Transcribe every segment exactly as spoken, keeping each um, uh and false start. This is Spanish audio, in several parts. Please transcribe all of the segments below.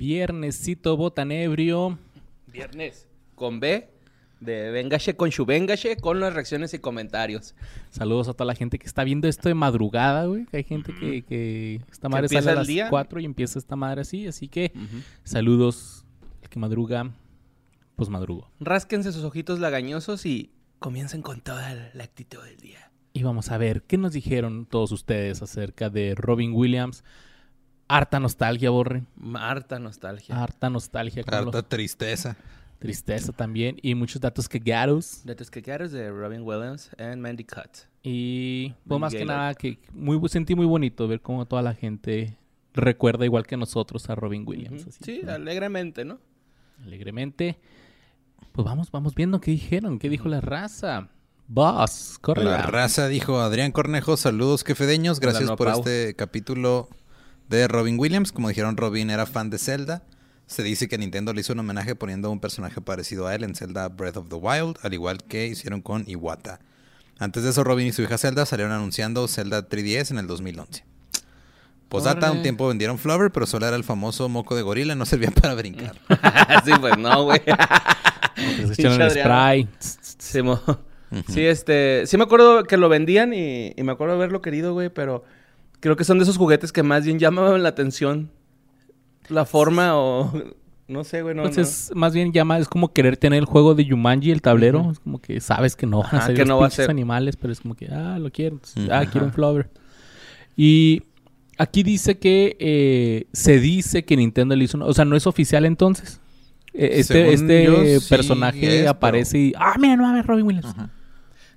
Viernesito botanebrio. Viernes con B de Véngase con su Véngase, con las reacciones y comentarios. Saludos a toda la gente que está viendo esto de madrugada, güey. Hay gente que, que esta madre que sale a las día. cuatro y empieza esta madre así. Así que uh-huh. saludos. El que madruga, pues madrugo. Rásquense sus ojitos lagañosos y comiencen con toda la actitud del día. Y vamos a ver qué nos dijeron todos ustedes acerca de Robin Williams. Harta nostalgia, Borre. Harta nostalgia. Harta nostalgia. Carlos. Harta tristeza. Tristeza también. Y muchos datos cagados. Datos cagados de Robin Williams and Mendicuti. Y pues más que nada, que muy, sentí muy bonito ver cómo toda la gente recuerda igual que nosotros a Robin Williams. Uh-huh. Así, sí, ¿no? Alegremente, ¿no? Alegremente. Pues vamos, vamos viendo qué dijeron, qué dijo la raza. Boss, corre. La raza dijo: Adrián Cornejo, saludos jefedeños, gracias Hola, no, por Pau. este capítulo de Robin Williams. Como dijeron, Robin era fan de Zelda. Se dice que Nintendo le hizo un homenaje poniendo a un personaje parecido a él en Zelda Breath of the Wild, al igual que hicieron con Iwata. Antes de eso, Robin y su hija Zelda salieron anunciando Zelda tres D S en el dos mil once. Posdata, un tiempo vendieron Flower, pero solo era el famoso moco de gorila, no servía para brincar. Sí, pues no, güey. Spray. Sí, mo- uh-huh. sí, este, sí me acuerdo que lo vendían y, y me acuerdo haberlo querido, güey, pero creo que son de esos juguetes que más bien llamaban la atención. La forma o... No sé, güey, no, Entonces, no. más bien llama... Es como querer tener el juego de Jumanji, el tablero. Uh-huh. Es como que sabes que no van a ser los no pinches a animales, pero es como que... Ah, lo quiero. Uh-huh. Ah, quiero un Flower. Y... Aquí dice que eh, se dice que Nintendo le hizo... Una, o sea, ¿no es oficial entonces? Este, este yo, personaje sí es, aparece pero... y... ¡Ah, mira, no, a ver, Robin Williams! Ajá.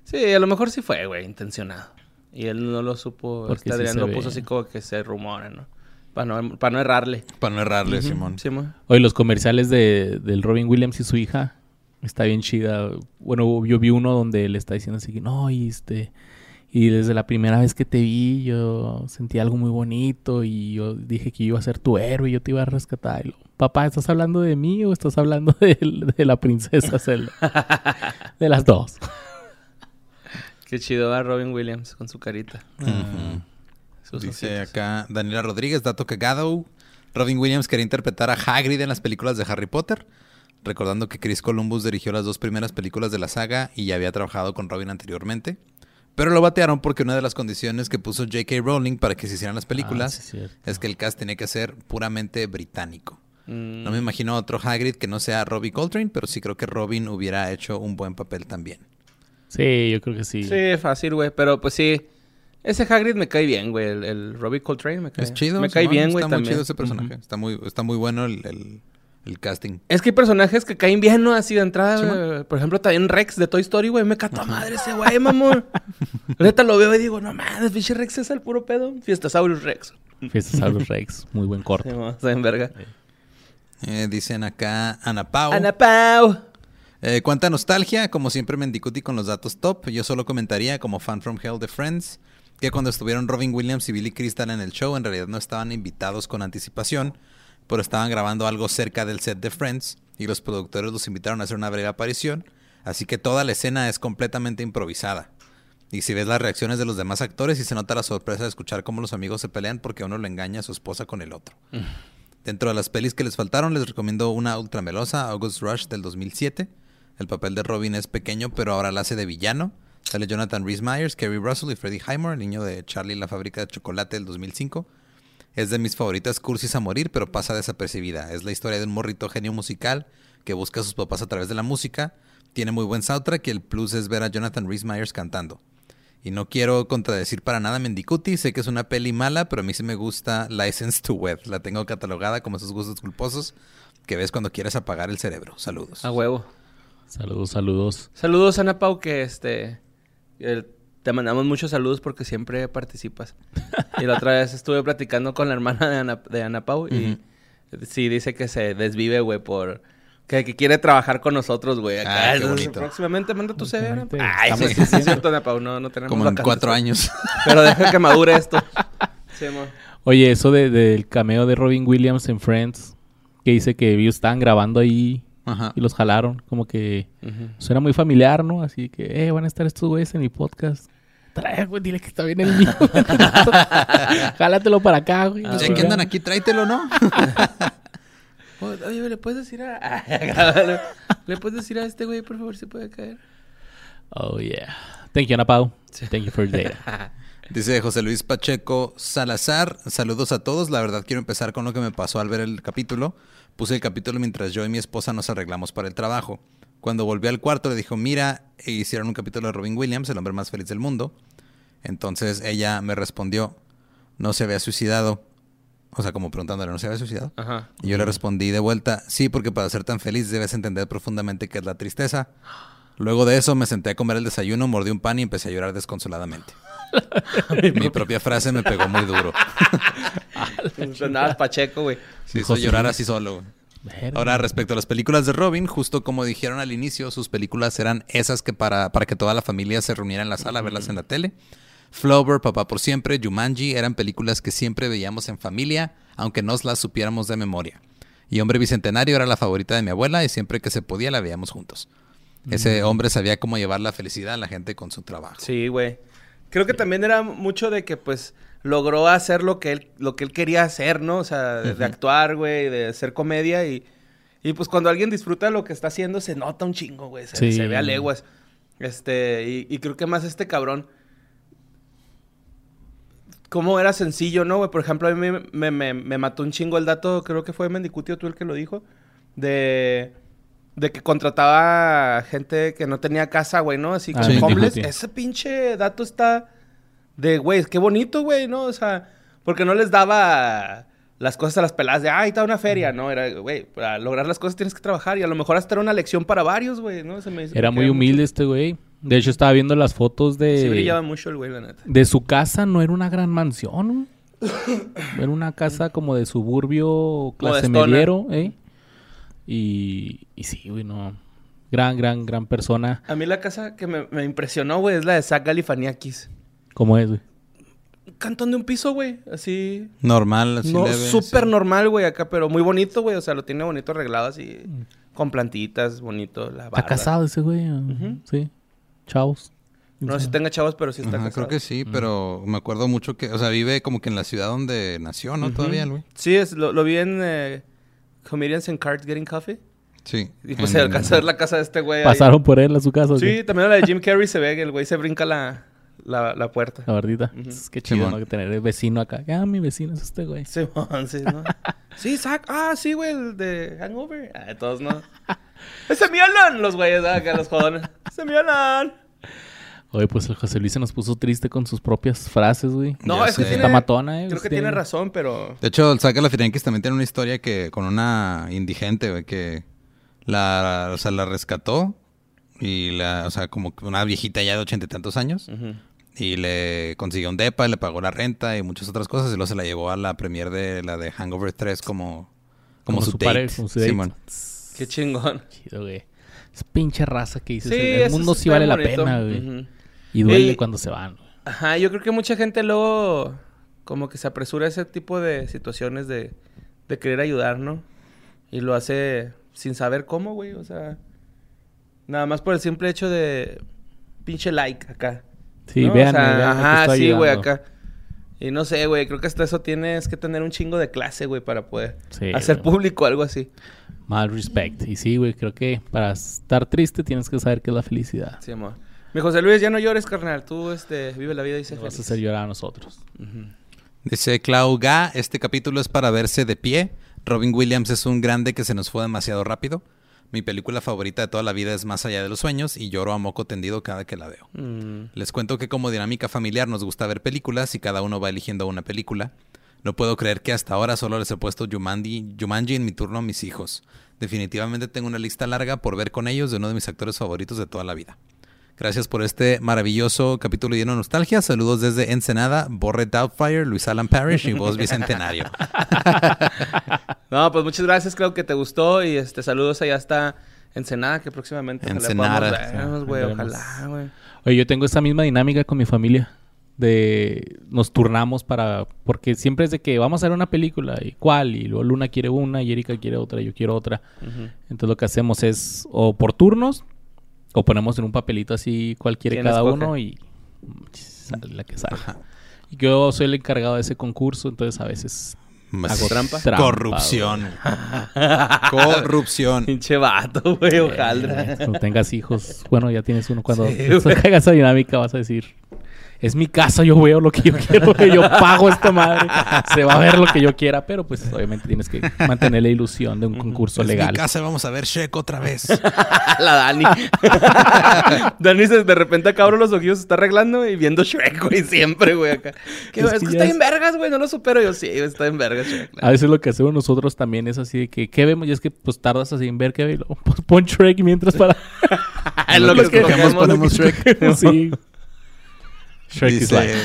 Sí, a lo mejor sí fue, güey, intencionado. Y él no lo supo... Porque este sí Adrián lo ve. Puso así como que se rumora, ¿no? Para no, para no errarle. Para no errarle, uh-huh. Simón. Simón. Oye, los comerciales de, del Robin Williams y su hija está bien chida. Bueno, yo vi uno donde le está diciendo así que... No, y este... Y desde la primera vez que te vi, yo sentí algo muy bonito y yo dije que iba a ser tu héroe y yo te iba a rescatar. Y lo, papá, ¿estás hablando de mí o estás hablando de, de la princesa Zelda? De las dos. Qué chido va Robin Williams con su carita. Uh-huh. Dice ositos. Acá Daniela Rodríguez, dato cagado. Robin Williams quería interpretar a Hagrid en las películas de Harry Potter. Recordando que Chris Columbus dirigió las dos primeras películas de la saga y ya había trabajado con Robin anteriormente. Pero lo batearon porque una de las condiciones que puso J K. Rowling para que se hicieran las películas ah, sí es, es que el cast tenía que ser puramente británico. Mm. No me imagino otro Hagrid que no sea Robbie Coltrane, pero sí creo que Robin hubiera hecho un buen papel también. Sí, yo creo que sí. Sí, fácil, güey. Pero pues sí, ese Hagrid me cae bien, güey. El, el Robbie Coltrane me cae, es chido, me cae bien, güey. Está muy chido ese personaje. Uh-huh. Está muy, está muy bueno el... el... El casting. Es que hay personajes que caen bien, ¿no? Así de entrada. ¿Sí, por ejemplo, también Rex de Toy Story, güey. Me cató a madre ese güey, mamón. Ahorita lo veo y digo, no mames, pinche Rex es el puro pedo. Fiestasaurus Rex. Fiestasaurus Rex. Muy buen corte. Sí, está en verga. Eh, dicen acá Ana Pau. Ana Pau. Eh, ¿Cuánta nostalgia? Como siempre, Mendicuti con los datos top. Yo solo comentaría, como fan from hell de Friends, que cuando estuvieron Robin Williams y Billy Crystal en el show, en realidad no estaban invitados con anticipación, pero estaban grabando algo cerca del set de Friends y los productores los invitaron a hacer una breve aparición, así que toda la escena es completamente improvisada. Y si ves las reacciones de los demás actores, sí se nota la sorpresa de escuchar cómo los amigos se pelean porque uno le engaña a su esposa con el otro. Mm. Dentro de las pelis que les faltaron, les recomiendo una ultramelosa, August Rush del dos mil siete. El papel de Robin es pequeño, pero ahora la hace de villano. Sale Jonathan Rhys Meyers, Kerry Russell y Freddie Highmore, el niño de Charlie en la fábrica de chocolate del dos mil cinco. Es de mis favoritas cursis a morir, pero pasa desapercibida. Es la historia de un morrito genio musical que busca a sus papás a través de la música. Tiene muy buen soundtrack y el plus es ver a Jonathan Rhys Meyers cantando. Y no quiero contradecir para nada Mendicuti. Sé que es una peli mala, pero a mí sí me gusta License to Wed. La tengo catalogada como esos gustos culposos que ves cuando quieres apagar el cerebro. Saludos. A huevo. Saludos, saludos. Saludos, Ana Pau, que este... El... Te mandamos muchos saludos porque siempre participas. Y la otra vez estuve platicando con la hermana de Ana, de Ana Pau y uh-huh. sí dice que se desvive, güey, por... Que, que quiere trabajar con nosotros, güey. Acá. Ay, qué bonito. Próximamente manda tu C V, ¿no? Ay, sí, sí, sí, es cierto, Ana Pau. No, no tenemos como en cuatro años. Pero deja que madure esto. Sí, amor. Oye, eso de, del cameo de Robin Williams en Friends, que dice que ellos estaban grabando ahí... Ajá. Y los jalaron, como que uh-huh. suena muy familiar, ¿no? Así que, eh, van a estar estos güeyes en mi podcast. Trae, güey, dile que está bien el mío. Jálatelo para acá, güey. Ya que andan aquí, tráetelo, ¿no? Oye, ¿le puedes decir a... ¿le puedes decir a este güey, por favor, si puede caer? Oh, yeah. Thank you, Ana Pau. Thank you for the data. Dice José Luis Pacheco Salazar, saludos a todos. La verdad quiero empezar con lo que me pasó al ver el capítulo. Puse el capítulo mientras yo y mi esposa nos arreglamos para el trabajo. Cuando volví al cuarto le dijo, mira, hicieron un capítulo de Robin Williams, el hombre más feliz del mundo. Entonces ella me respondió, no se había suicidado. O sea, como preguntándole, ¿no se había suicidado? Ajá. Y yo le respondí de vuelta, sí, porque para ser tan feliz debes entender profundamente qué es la tristeza. Luego de eso me senté a comer el desayuno, mordí un pan y empecé a llorar desconsoladamente. Mi propia frase me pegó muy duro. Nada, Pacheco, güey. Sí, hizo llorar así solo, güey. Ahora, respecto a las películas de Robin, justo como dijeron al inicio, sus películas eran esas que para, para que toda la familia se reuniera en la sala a verlas en la tele. Flower, Papá por Siempre, Jumanji eran películas que siempre veíamos en familia, aunque no las supiéramos de memoria. Y Hombre Bicentenario era la favorita de mi abuela y siempre que se podía la veíamos juntos. Ese hombre sabía cómo llevar la felicidad a la gente con su trabajo. Sí, güey. Creo que sí. También era mucho de que, pues, logró hacer lo que él, lo que él quería hacer, ¿no? O sea, de, uh-huh. de actuar, güey, de hacer comedia. Y, y, pues, cuando alguien disfruta lo que está haciendo, se nota un chingo, güey. Se, sí. se ve a leguas. Este, y, y creo que más este cabrón... Cómo era sencillo, ¿no, güey? Por ejemplo, a mí me, me, me, me mató un chingo el dato, creo que fue Mendicuti o tú el que lo dijo, de... De que contrataba gente que no tenía casa, güey, ¿no? Así como ah, sí, homeless. Ese pinche dato está de, güey, qué bonito, güey, ¿no? O sea, porque no les daba las cosas a las peladas de, ah, está una feria, mm. ¿no? Era, güey, para lograr las cosas tienes que trabajar. Y a lo mejor hasta era una lección para varios, güey, ¿no? Se me, se era me muy humilde mucho. Este güey. De hecho, estaba viendo las fotos de... Sí brillaba mucho el güey, la neta. De su casa no era una gran mansión, era una casa como de suburbio clase mediero, ¿eh? Y, y sí, güey, no. Gran, gran, gran persona. A mí la casa que me, me impresionó, güey, es la de Zach Galifianakis. ¿Cómo es, güey? Un cantón de un piso, güey. Así. Normal, así no, leve. Súper sí. normal, güey, acá, pero muy bonito, güey. O sea, lo tiene bonito arreglado así, mm. con plantitas, bonito, la barba. Está casado ese, güey. Uh-huh. Sí. Chavos. No sé si tenga chavos, pero sí está Ajá, casado. Creo que sí, pero uh-huh. me acuerdo mucho que... O sea, vive como que en la ciudad donde nació, ¿no? Uh-huh. Todavía, güey. Sí, es, lo, lo vi en... Eh, Comedians in Cars Getting Coffee. Sí. Y pues se alcanza a ver la casa de este güey. Pasaron ahí. Por él a su casa. Sí, ¿sí? También la de Jim Carrey se ve que el güey se brinca la, la, la puerta. La bardita. Uh-huh. Es que chido, sí, ¿no? Que tener el vecino acá. Ah, mi vecino es este güey. Sí, man, sí, ¿no? Sí, Zach. Ah, sí, güey, el de Hangover. Ah, todos no. ¡Ese mi Alan! Los güeyes acá, los jodones. ¡Ese mi Alan! Oye, pues el José Luis se nos puso triste con sus propias frases, güey. No, es que tiene... Está matona, eh. Creo que tiene razón, pero... De hecho, el Zach Galifianakis también tiene una historia que... Con una indigente, güey, que... La... O sea, la rescató. Y la... O sea, como una viejita ya de ochenta y tantos años. Uh-huh. Y le consiguió un depa, le pagó la renta y muchas otras cosas. Y luego se la llevó a la premier de... La de Hangover tres como... Como, como su, su date. Pareja, como su date. Simón. Qué chingón. Chido, güey. Es pinche raza que dices. Sí, el mundo sí vale bonito. La pena, güey. Uh-huh. Y duele y, cuando se van. Ajá, yo creo que mucha gente luego como que se apresura a ese tipo de situaciones de, de querer ayudar, ¿no? Y lo hace sin saber cómo, güey. O sea, nada más por el simple hecho de pinche like acá. Sí, ¿no? Vean. O sea, vean ajá, sí, güey, acá. Y no sé, güey, creo que hasta eso tienes que tener un chingo de clase, güey, para poder sí, hacer güey. Público algo así. Mal respect. Y sí, güey, creo que para estar triste tienes que saber qué es la felicidad. Sí, amor. Mi José Luis, ya no llores, carnal. Tú, este, vive la vida y sé feliz. Vas a hacer llorar a nosotros. Uh-huh. Dice Clau Ga, este capítulo es para verse de pie. Robin Williams es un grande que se nos fue demasiado rápido. Mi película favorita de toda la vida es Más allá de los sueños y lloro a moco tendido cada que la veo. Mm. Les cuento que como dinámica familiar nos gusta ver películas y cada uno va eligiendo una película. No puedo creer que hasta ahora solo les he puesto Jumanji, Jumanji en mi turno a mis hijos. Definitivamente tengo una lista larga por ver con ellos de uno de mis actores favoritos de toda la vida. Gracias por este maravilloso capítulo lleno de nostalgia. Saludos desde Ensenada, Borre Doubtfire, Luis Alan Parrish y vos Bicentenario. No, pues muchas gracias, creo que te gustó. Y este saludos allá hasta Ensenada, que próximamente Ensenada. Güey, ojalá, güey. Oye, yo tengo esa misma dinámica con mi familia. De nos turnamos para... Porque siempre es de que vamos a ver una película. ¿Y cuál? Y luego Luna quiere una, y Erika quiere otra, y yo quiero otra. Uh-huh. Entonces lo que hacemos es o por turnos, o ponemos en un papelito así cualquiera cada escoge? Uno y sale la que sale. Ajá. Yo soy el encargado de ese concurso, entonces a veces Hago trampa. Trampa. Corrupción. Corrupción. Pinche vato, güey, ojalá. Cuando tengas hijos, bueno, ya tienes uno. Cuando hagas esa dinámica vas a decir... Es mi casa, yo veo lo que yo quiero, que yo pago esta madre. Se va a ver lo que yo quiera, pero pues obviamente tienes que mantener la ilusión de un concurso es legal. En mi casa vamos a ver Shrek otra vez. La Dani. Dani se de repente acá abre los ojillos, se está arreglando y viendo Shrek, güey, siempre, güey, acá. Que, es, es que está en vergas, güey, no lo supero. Yo sí, está en vergas Shrek. Claro. A veces lo que hacemos nosotros también es así de que, ¿qué vemos? Y es que pues tardas así en ver qué vemos. Pon Shrek mientras para... lo, lo que escogemos, ponemos Shrek. ¿No? Sí. Dice,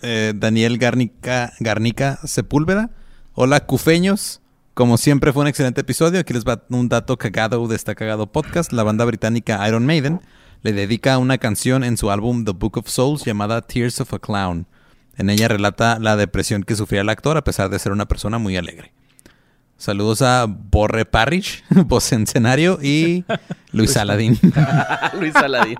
eh, Daniel Garnica, Garnica Sepúlveda. Hola, cufeños. Como siempre fue un excelente episodio. Aquí les va un dato cagado de este cagado podcast. La banda británica Iron Maiden le dedica una canción en su álbum The Book of Souls llamada Tears of a Clown. En ella relata la depresión que sufría el actor a pesar de ser una persona muy alegre. Saludos a Borre Parrish, voz Centenario, y Luis Saladín. Luis Saladín.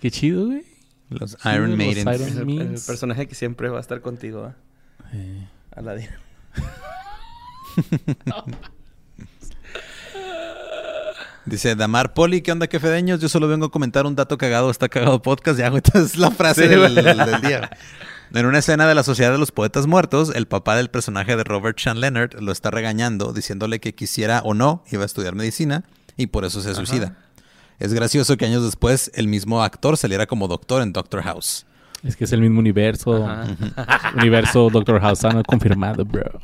Qué chido, güey. Los Iron sí, Maiden. Los Iron el, el personaje que siempre va a estar contigo, ¿eh? Eh. Aladdin. Dice Damar Poli, ¿qué onda, quefedeños? Yo solo vengo a comentar un dato cagado, está cagado podcast. Ya, güey, esta es la frase sí, del, del, del día. En una escena de la Sociedad de los Poetas Muertos, el papá del personaje de Robert Sean Leonard lo está regañando, diciéndole que quisiera o no iba a estudiar medicina y por eso se Ajá. suicida. Es gracioso que años después el mismo actor saliera como doctor en Doctor House. Es que es el mismo universo. Universo Doctor House no confirmado, bro.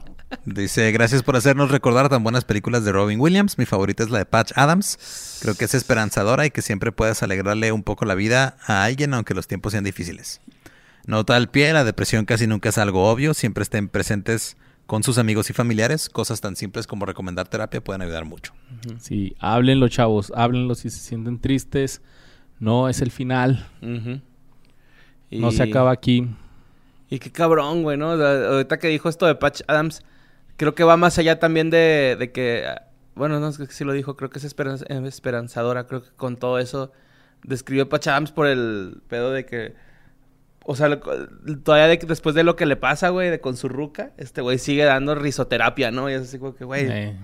Dice, gracias por hacernos recordar tan buenas películas de Robin Williams. Mi favorita es la de Patch Adams. Creo que es esperanzadora y que siempre puedes alegrarle un poco la vida a alguien aunque los tiempos sean difíciles. Nota al pie, la depresión casi nunca es algo obvio. Siempre estén presentes con sus amigos y familiares, cosas tan simples como recomendar terapia pueden ayudar mucho. Sí, háblenlo, chavos, háblenlo si se sienten tristes. No es el final. Uh-huh. Y... no se acaba aquí. Y qué cabrón, güey, ¿no? Ahorita que dijo esto de Patch Adams, creo que va más allá también de, de que... Bueno, no sé si lo dijo, creo que es esperanz- esperanzadora. Creo que con todo eso describió Patch Adams por el pedo de que... O sea, todavía de, después de lo que le pasa, güey, de con su ruca, este güey sigue dando risoterapia, ¿no? Y es así como que, güey, eh.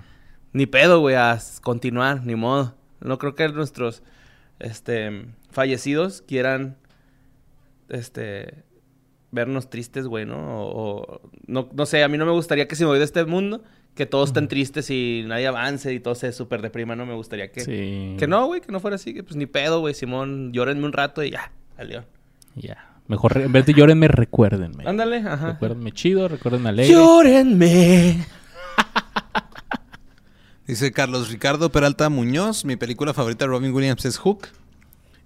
ni pedo, güey, a continuar, ni modo. No creo que nuestros, este, fallecidos quieran, este, vernos tristes, güey, ¿no? O, o no, no sé, a mí no me gustaría que si me voy de este mundo, que todos uh-huh. estén tristes y nadie avance y todo se súper deprima, ¿no? Me gustaría que... Sí. Que no, güey, que no fuera así, que pues ni pedo, güey, Simón, llórenme un rato y ya, salió. Ya. Yeah. Mejor, en vez de llórenme, recuérdenme. Ándale, ajá. Recuérdenme chido, recuérdenme alegre. ¡Llórenme! Dice Carlos Ricardo Peralta Muñoz, mi película favorita de Robin Williams es Hook.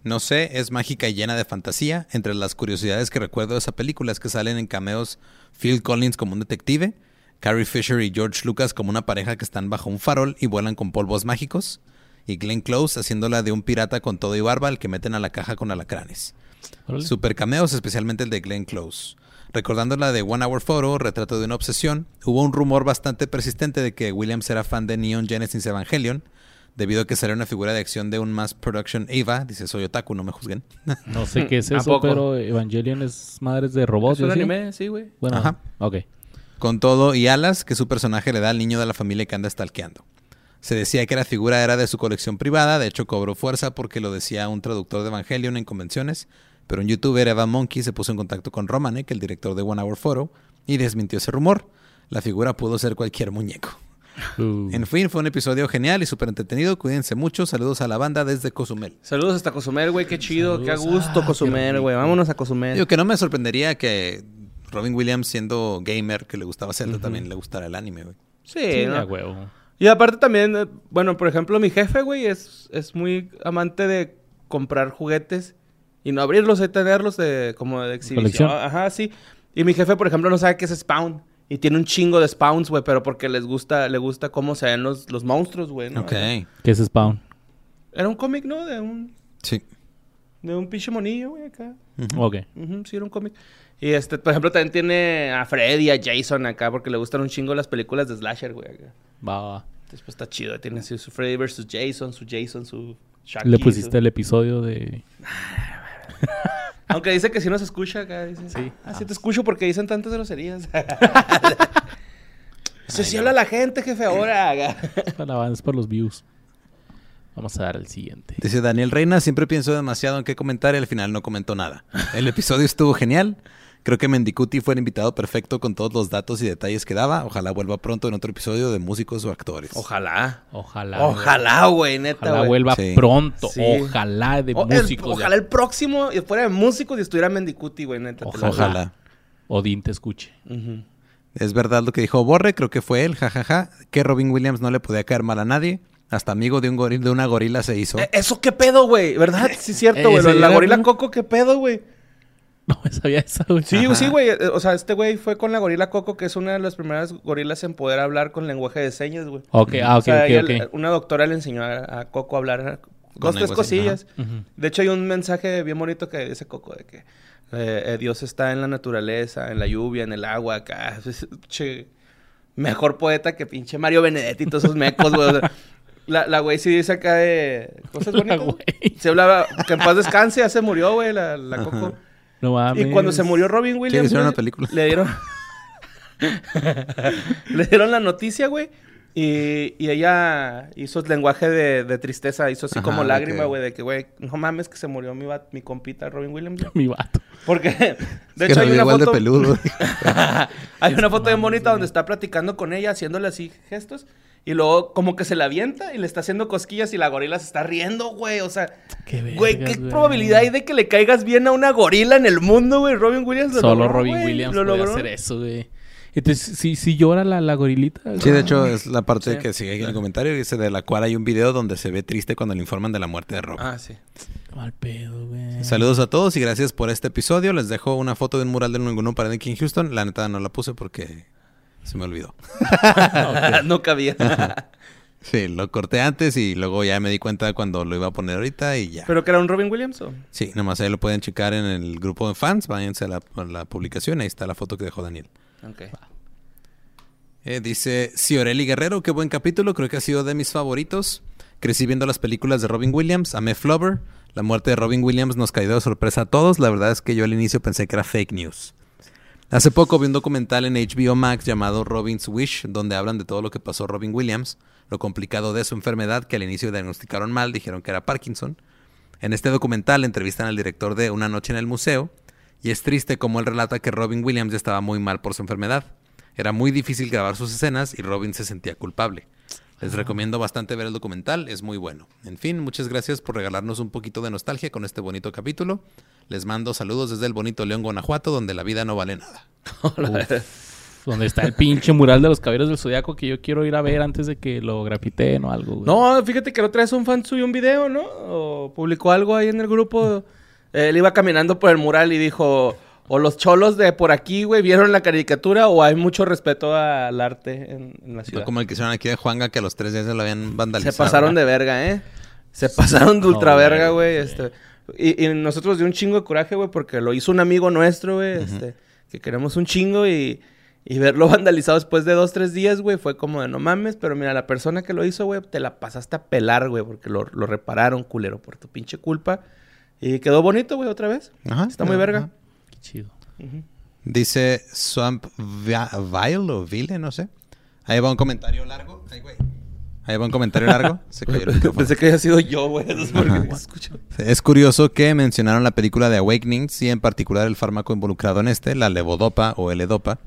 No sé, es mágica y llena de fantasía. Entre las curiosidades que recuerdo de esa película es que salen en cameos Phil Collins como un detective, Carrie Fisher y George Lucas como una pareja que están bajo un farol y vuelan con polvos mágicos, y Glenn Close haciéndola de un pirata con todo y barba al que meten a la caja con alacranes. Orale. Super cameos, especialmente el de Glenn Close. Recordando la de One Hour Photo, Retrato de una Obsesión, hubo un rumor bastante persistente de que Williams era fan de Neon Genesis Evangelion, debido a que salió una figura de acción de un mass production Eva. Dice, soy otaku, no me juzguen. No sé qué es eso, pero Evangelion es madres de robots. Es un anime, sí, güey. Bueno, ajá. Ok. Con todo y alas que su personaje le da al niño de la familia que anda stalkeando. Se decía que la figura era de su colección privada. De hecho, cobró fuerza porque lo decía un traductor de Evangelion en convenciones. Pero un youtuber, Eva Monkey, se puso en contacto con Romanek, el director de One Hour Photo, y desmintió ese rumor. La figura pudo ser cualquier muñeco. Uh. En fin, fue un episodio genial y súper entretenido. Cuídense mucho. Saludos a la banda desde Cozumel. Saludos hasta Cozumel, güey. Qué chido. Saludos. Qué a gusto, ah, Cozumel, güey. Vámonos a Cozumel. Digo que no me sorprendería que Robin Williams, siendo gamer, que le gustaba Zelda, uh-huh. también le gustara el anime, güey. Sí, sí, ¿no? Huevo. Y aparte también, bueno, por ejemplo, mi jefe, güey, es, es muy amante de comprar juguetes y no abrirlos y tenerlos de, como de exhibición. ¿Colección? Ajá, sí. Y mi jefe, por ejemplo, no sabe qué es Spawn. Y tiene un chingo de Spawns, güey, pero porque les gusta, le gusta cómo se ven los, los monstruos, güey, ¿no? Ok. ¿Qué es Spawn? Era un cómic, ¿no? De un... Sí. De un pinche monillo, güey, acá. Uh-huh. Ok. Uh-huh, sí, era un cómic. Y este, por ejemplo, también tiene a Freddy y a Jason acá porque le gustan un chingo las películas de slasher, güey, acá. Va, va. Después está chido. Tiene así su Freddy versus Jason, su Jason, su Shaggy. ¿Le pusiste su... el episodio de...? Aunque dice que sí nos escucha acá. Dice, sí. Ah, ah, sí te escucho porque dicen tantas groserías. Se sí habla la gente, jefe, ahora. Alabanzas por los views. Vamos a dar el siguiente. Dice Daniel Reina, siempre pienso demasiado en qué comentar y al final no comentó nada. El episodio estuvo genial. Creo que Mendicuti fue el invitado perfecto con todos los datos y detalles que daba. Ojalá vuelva pronto en otro episodio de músicos o actores. Ojalá. Ojalá. Ojalá, güey, neta. Ojalá wey. vuelva sí. pronto. Sí. Ojalá de o, músicos. El, ojalá ya. el próximo fuera de músicos y estuviera Mendicuti, güey, neta. Ojalá. Ojalá. Odín te escuche. Uh-huh. Es verdad lo que dijo Borre, creo que fue él, jajaja. Ja, ja, que Robin Williams no le podía caer mal a nadie. Hasta amigo de un goril, de una gorila se hizo. Eh, ¿Eso qué pedo, güey? ¿Verdad? Sí, es cierto, güey. Eh, la gorila un... Coco, ¿qué pedo, güey? No me sabía esa, güey. Sí, Ajá. sí, güey. O sea, este güey fue con la gorila Coco, que es una de las primeras gorilas en poder hablar con lenguaje de señas, güey. Ok, ah, ok, o sea, ok, okay. Una doctora le enseñó a Coco a hablar dos, tres cosillas. Uh-huh. De hecho, hay un mensaje bien bonito que dice Coco de que eh, eh, Dios está en la naturaleza, en la lluvia, en el agua, acá. Che, mejor poeta que pinche Mario Benedetti y todos esos mecos, güey. La güey sí dice acá de cosas bonitas. Se hablaba que en paz descanse, ya se murió, güey, la, la Coco. Uh-huh. No mames. Y cuando se murió Robin Williams, güey, una película. le dieron le dieron la noticia, güey, y, y ella hizo el lenguaje de, de tristeza, hizo así Ajá, como lágrima, güey, okay. de que, güey, no mames que se murió mi, bat, mi compita Robin Williams. Mi vato. Porque, de es hecho, hay una, foto... de peludo, hay una foto bien bonita donde está platicando con ella, haciéndole así gestos. Y luego como que se la avienta y le está haciendo cosquillas y la gorila se está riendo, güey. O sea, qué vergas, güey, ¿qué güey. probabilidad hay de que le caigas bien a una gorila en el mundo, güey? Robin Williams lo Solo logró, Robin güey. Williams lo logró hacer eso, güey. Entonces, ¿sí, sí llora la, la gorilita? Sí, ¿no? De hecho, es la parte sí. que sigue aquí en el comentario. Dice, de la cual hay un video donde se ve triste cuando le informan de la muerte de Robin. Ah, sí. Mal pedo, güey. Saludos a todos y gracias por este episodio. Les dejo una foto de un mural de ninguno para Nick en Houston. La neta no la puse porque... se me olvidó. Okay. No cabía. Sí, lo corté antes y luego ya me di cuenta cuando lo iba a poner ahorita y ya. ¿Pero que era un Robin Williams o? Sí, nomás ahí lo pueden checar en el grupo de fans. Váyanse a la, a la publicación. Ahí está la foto que dejó Daniel. Ok. Eh, dice Ciorelli Guerrero, qué buen capítulo. Creo que ha sido de mis favoritos. Crecí viendo las películas de Robin Williams. Amé Flower. La muerte de Robin Williams nos cayó de sorpresa a todos. La verdad es que yo al inicio pensé que era fake news. Hace poco vi un documental en H B O Max llamado Robin's Wish, donde hablan de todo lo que pasó a Robin Williams, lo complicado de su enfermedad que al inicio diagnosticaron mal, dijeron que era Parkinson. En este documental entrevistan al director de Una noche en el museo y es triste como él relata que Robin Williams ya estaba muy mal por su enfermedad. Era muy difícil grabar sus escenas y Robin se sentía culpable. Les recomiendo bastante ver el documental, es muy bueno. En fin, muchas gracias por regalarnos un poquito de nostalgia con este bonito capítulo. Les mando saludos desde el bonito León, Guanajuato, donde la vida no vale nada. Uf, donde está el pinche mural de los Caballeros del Zodiaco que yo quiero ir a ver antes de que lo grafiteen o algo, güey. No, fíjate que la otra vez un fan subió un video, ¿no? O publicó algo ahí en el grupo. Él iba caminando por el mural y dijo... o los cholos de por aquí, güey, vieron la caricatura o hay mucho respeto al arte en, en la ciudad. No como el que hicieron aquí de Juanga, que a los tres días se lo habían vandalizado. Se pasaron ¿verdad? de verga, ¿eh? Se pasaron sí, de ultra no, verga, güey. Eh. Este. Y, y nosotros dio un chingo de coraje, güey, porque lo hizo un amigo nuestro, güey, uh-huh. este, que queremos un chingo y, y verlo vandalizado después de dos, tres días, güey, fue como de no mames, pero mira, la persona que lo hizo, güey, te la pasaste a pelar, güey, porque lo, lo repararon, culero, por tu pinche culpa. Y quedó bonito, güey, otra vez. Ajá, Está muy ajá. verga. Chido. Uh-huh. Dice Swamp Vile o Vile, no sé. Ahí va un comentario largo. Ay, güey. Ahí va un comentario largo. Se cayó el Pensé que había sido yo, güey. Es curioso que mencionaron la película de Awakenings y en particular el fármaco involucrado en este, la levodopa o L-dopa,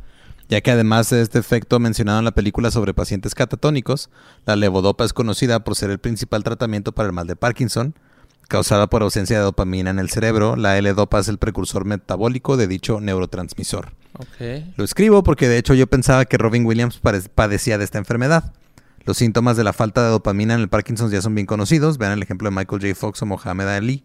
ya que además de este efecto mencionado en la película sobre pacientes catatónicos, la levodopa es conocida por ser el principal tratamiento para el mal de Parkinson, causada por ausencia de dopamina en el cerebro. La L-dopa es el precursor metabólico de dicho neurotransmisor. Okay. Lo escribo porque de hecho yo pensaba que Robin Williams pare- padecía de esta enfermedad. Los síntomas de la falta de dopamina en el Parkinson ya son bien conocidos. Vean el ejemplo de Michael J. Fox o Mohamed Ali.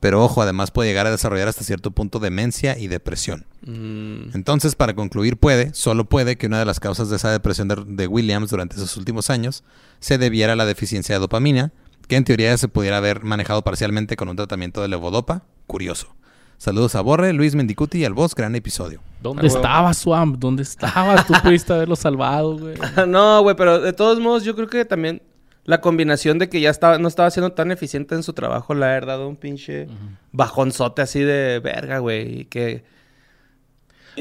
Pero ojo, además puede llegar a desarrollar hasta cierto punto demencia y depresión. Mm. Entonces, para concluir, puede, solo puede, que una de las causas de esa depresión de, de Williams durante sus últimos años se debiera a la deficiencia de dopamina, que en teoría se pudiera haber manejado parcialmente con un tratamiento de levodopa. Curioso. Saludos a Borre, Luis Mendicuti y al Boss. Gran episodio. ¿Dónde ah, estabas, Swamp? ¿Dónde estabas? Tú pudiste haberlo salvado, güey. No, güey, pero de todos modos yo creo que también la combinación de que ya estaba, no estaba siendo tan eficiente en su trabajo le ha dado un pinche uh-huh. bajonzote así de verga, güey. Y que...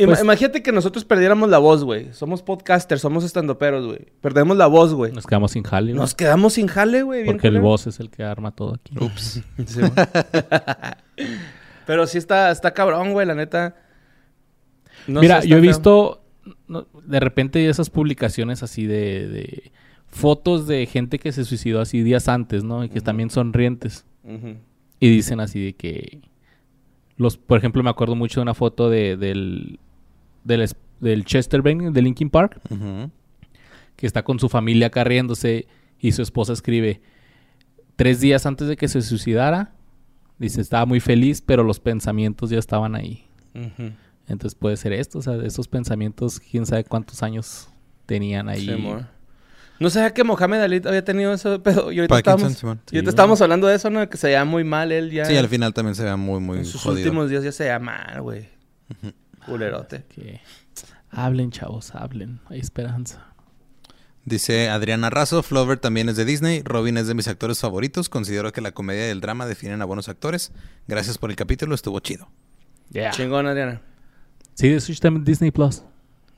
Pues, imagínate que nosotros perdiéramos la voz, güey. Somos podcasters, somos estandoperos, güey. Perdemos la voz, güey. Nos quedamos sin jale, ¿no? Nos quedamos sin jale, güey. Porque el voz es el que arma todo aquí. Ups. Sí, pero sí está, está cabrón, güey, la neta. No Mira, yo he visto no, de repente esas publicaciones así de, de... fotos de gente que se suicidó así días antes, ¿no? Y que uh-huh. también sonrientes. Uh-huh. Y dicen así de que... los, por ejemplo, me acuerdo mucho de una foto de, del... Del, del Chester Bennington, de Linkin Park, uh-huh. que está con su familia acá riéndose y su esposa escribe, tres días antes de que se suicidara, dice, estaba muy feliz, pero los pensamientos ya estaban ahí. Uh-huh. Entonces puede ser esto, o sea, esos pensamientos, quién sabe cuántos años tenían ahí. Sí, no sabía que Mohamed Ali había tenido eso, pero y ahorita estábamos, sí, bueno. estábamos hablando de eso, ¿no? Que se veía muy mal él ya. Sí, al final también se veía muy, muy en sus jodido. Últimos días ya se veía mal, güey. Uh-huh. Culerote. Okay. Hablen, chavos, hablen. Hay esperanza. Dice Adriana Razo, Flower también es de Disney. Robin es de mis actores favoritos. Considero que la comedia y el drama definen a buenos actores. Gracias por el capítulo, estuvo chido. Yeah. Chingón, Adriana. Sí, eso está en Disney Plus.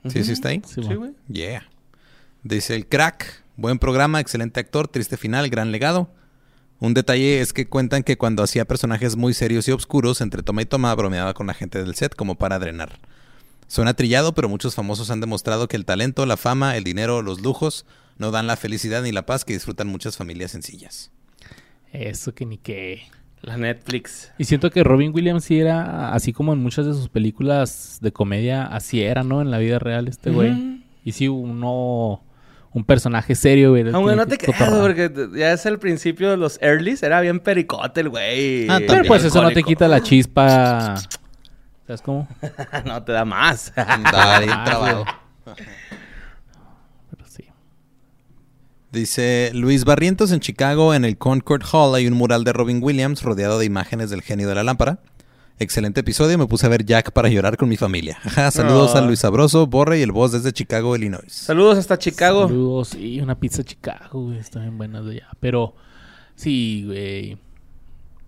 ¿Sí, sí está ahí? Sí, güey. Yeah. Dice el crack. Buen programa, excelente actor, triste final, gran legado. Un detalle es que cuentan que cuando hacía personajes muy serios y oscuros, entre toma y toma bromeaba con la gente del set como para drenar. Suena trillado, pero muchos famosos han demostrado que el talento, la fama, el dinero, los lujos no dan la felicidad ni la paz que disfrutan muchas familias sencillas. Eso que ni qué. La Netflix. Y siento que Robin Williams sí era, así como en muchas de sus películas de comedia, así era, ¿no? En la vida real este güey. Uh-huh. Y sí, uno... un personaje serio, güey. Aunque no te creas, porque ya es el principio de los earlys. Era bien pericote el güey. Ah, pero pues eso no te quita la chispa. ¿Sabes cómo? No te da más. Dale, trabajo. Pero sí. Dice Luis Barrientos, en Chicago, en el Concord Hall, hay un mural de Robin Williams rodeado de imágenes del genio de la lámpara. Excelente episodio. Me puse a ver Jack para llorar con mi familia. Ajá, saludos oh. a Luis Sabroso, Borre y el Boss desde Chicago, Illinois. Saludos hasta Chicago. Saludos. Sí, una pizza Chicago, güey. Están bien buenas de allá. Pero, sí, güey.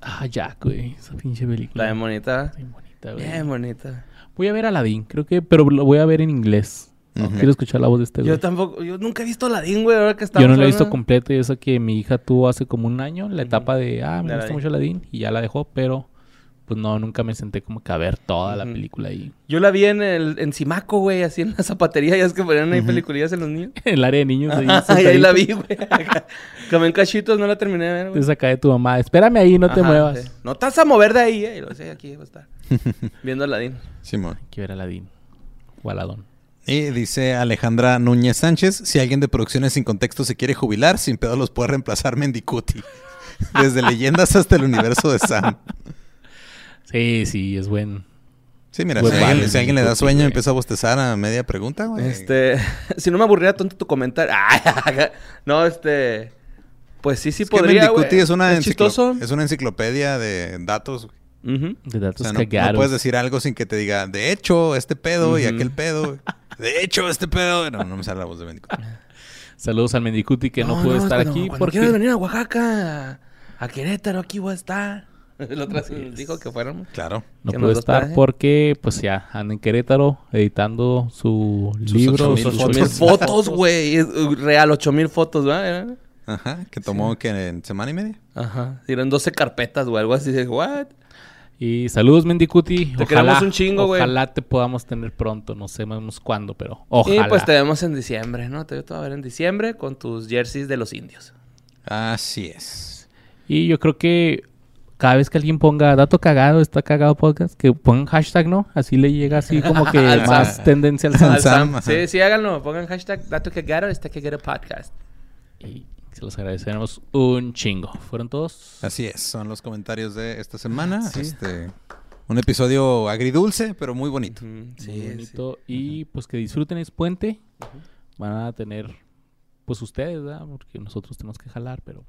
Ah, Jack, güey. Esa pinche película. Está bien bonita. Está bien bonita, güey. Bien bonita. Voy a ver Aladdin, creo que... pero lo voy a ver en inglés. Uh-huh. Quiero escuchar la voz de este güey. Yo tampoco... yo nunca he visto Aladdin, güey. Ahora que estamos... yo no la he visto completo. Y eso que mi hija tuvo hace como un año. La uh-huh. etapa de... ah, me gusta mucho Aladdin. Y ya la dejó, pero... pues no, nunca me senté como que a ver toda uh-huh. la película ahí. Yo la vi en el en Simaco, güey, así en la zapatería. Ya es que ponían ahí uh-huh. peliculillas en los niños. En el área de niños. Ahí, ajá, ahí la vi, güey. Como en cachitos, no la terminé de ver, güey. Te saca de tu mamá. Espérame ahí, no ajá, te muevas. Sí. No te vas a mover de ahí, eh. Lo sé, aquí va a estar. Viendo a Aladín. Simón. Hay que ver a Aladín. O Aladón. Y dice Alejandra Núñez Sánchez, si alguien de Producciones Sin Contexto se quiere jubilar, sin pedo los puede reemplazar Mendicuti. Desde leyendas hasta el universo de Sam. Sí, sí, es buen. Sí, mira, buen si, alguien, si alguien le da sueño, empieza a bostezar a media pregunta, güey. Este, si no me aburriera tanto tu comentario. No, este, pues sí, sí es podría, güey. Es, ¿Es, chistoso? Es una enciclopedia de datos, güey. Uh-huh. De datos, o sea, no, cagados. No puedes decir algo sin que te diga, de hecho, este pedo uh-huh. y aquel pedo. De hecho, este pedo. No, no me sale la voz de Mendicuti. Saludos al Mendicuti que no, no pudo no, estar no, aquí. Porque quiero venir a Oaxaca, a Querétaro, aquí voy a estar. El otro sí dijo que fuéramos. Claro. No pudo estar traje. Porque, pues ya, anda en Querétaro editando su sus libro. Sus ocho mil fotos, güey. Real, ocho mil fotos, ¿verdad? Ajá. Que tomó, sí. que en semana y media. Ajá. Dieron doce carpetas o algo así. ¿What? Y saludos, Mendicuti. Te ojalá, queremos un chingo, güey. Ojalá wey. Te podamos tener pronto. No sabemos cuándo, pero ojalá. Y pues te vemos en diciembre, ¿no? Te voy a ver en diciembre con tus jerseys de los indios. Así es. Y yo creo que... cada vez que alguien ponga dato cagado, está cagado podcast, que pongan hashtag, ¿no? Así le llega así como que más Sam. Tendencia al, al Sam. Sam. Sí, sí, háganlo. Pongan hashtag dato cagado, está cagado podcast. Y se los agradecemos un chingo. ¿Fueron todos? Así es. Son los comentarios de esta semana. Sí. Este, un episodio agridulce, pero muy bonito. Uh-huh. Sí, muy bonito. Sí. Y uh-huh. pues que disfruten este puente. Uh-huh. Van a tener, pues ustedes, ¿verdad? Porque nosotros tenemos que jalar, pero...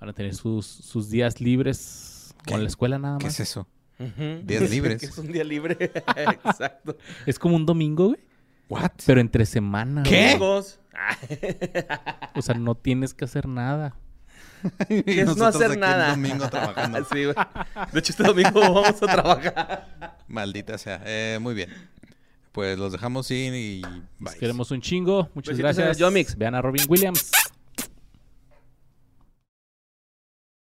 van a tener sus, sus días libres ¿qué? Con la escuela nada más. ¿Qué es eso? Uh-huh. Días libres. Es un día libre. Exacto. Es como un domingo, güey. ¿What? Pero entre semana. ¿Qué? O sea, no tienes que hacer nada. ¿Qué es no hacer aquí nada? Un domingo trabajando. Sí, güey. De hecho, este domingo vamos a trabajar. Maldita sea. Eh, muy bien. pues los dejamos sin y bye. Queremos un chingo. Muchas Besitos gracias. Yomix. Vean a Robin Williams.